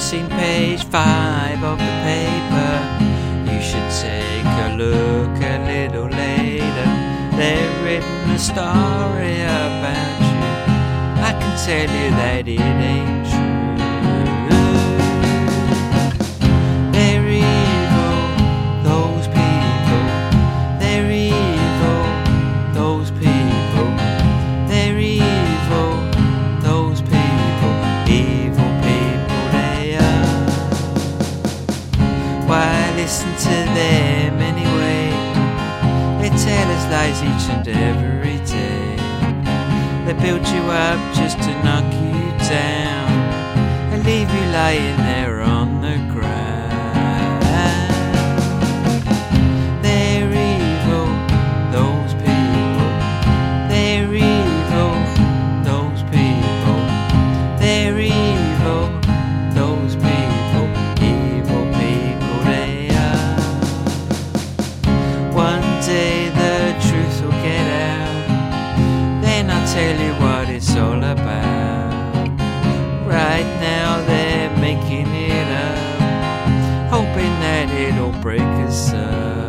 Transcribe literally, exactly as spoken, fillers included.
seen page five of the paper? You should take a look a little later. They've written a story about you. I can tell you that it ain't true. They're evil, those people. They're evil, those people. They're evil, those people. Evil people they are. Why listen to them anyway? They tell us lies each and every day. They build you up just to knock you down and leave you lying there on the ground. They're evil, those people. They're evil, those people. They're evil, those people. Evil people they are. One day tell you what it's all about. Right now they're making it up, hoping that it'll break us up.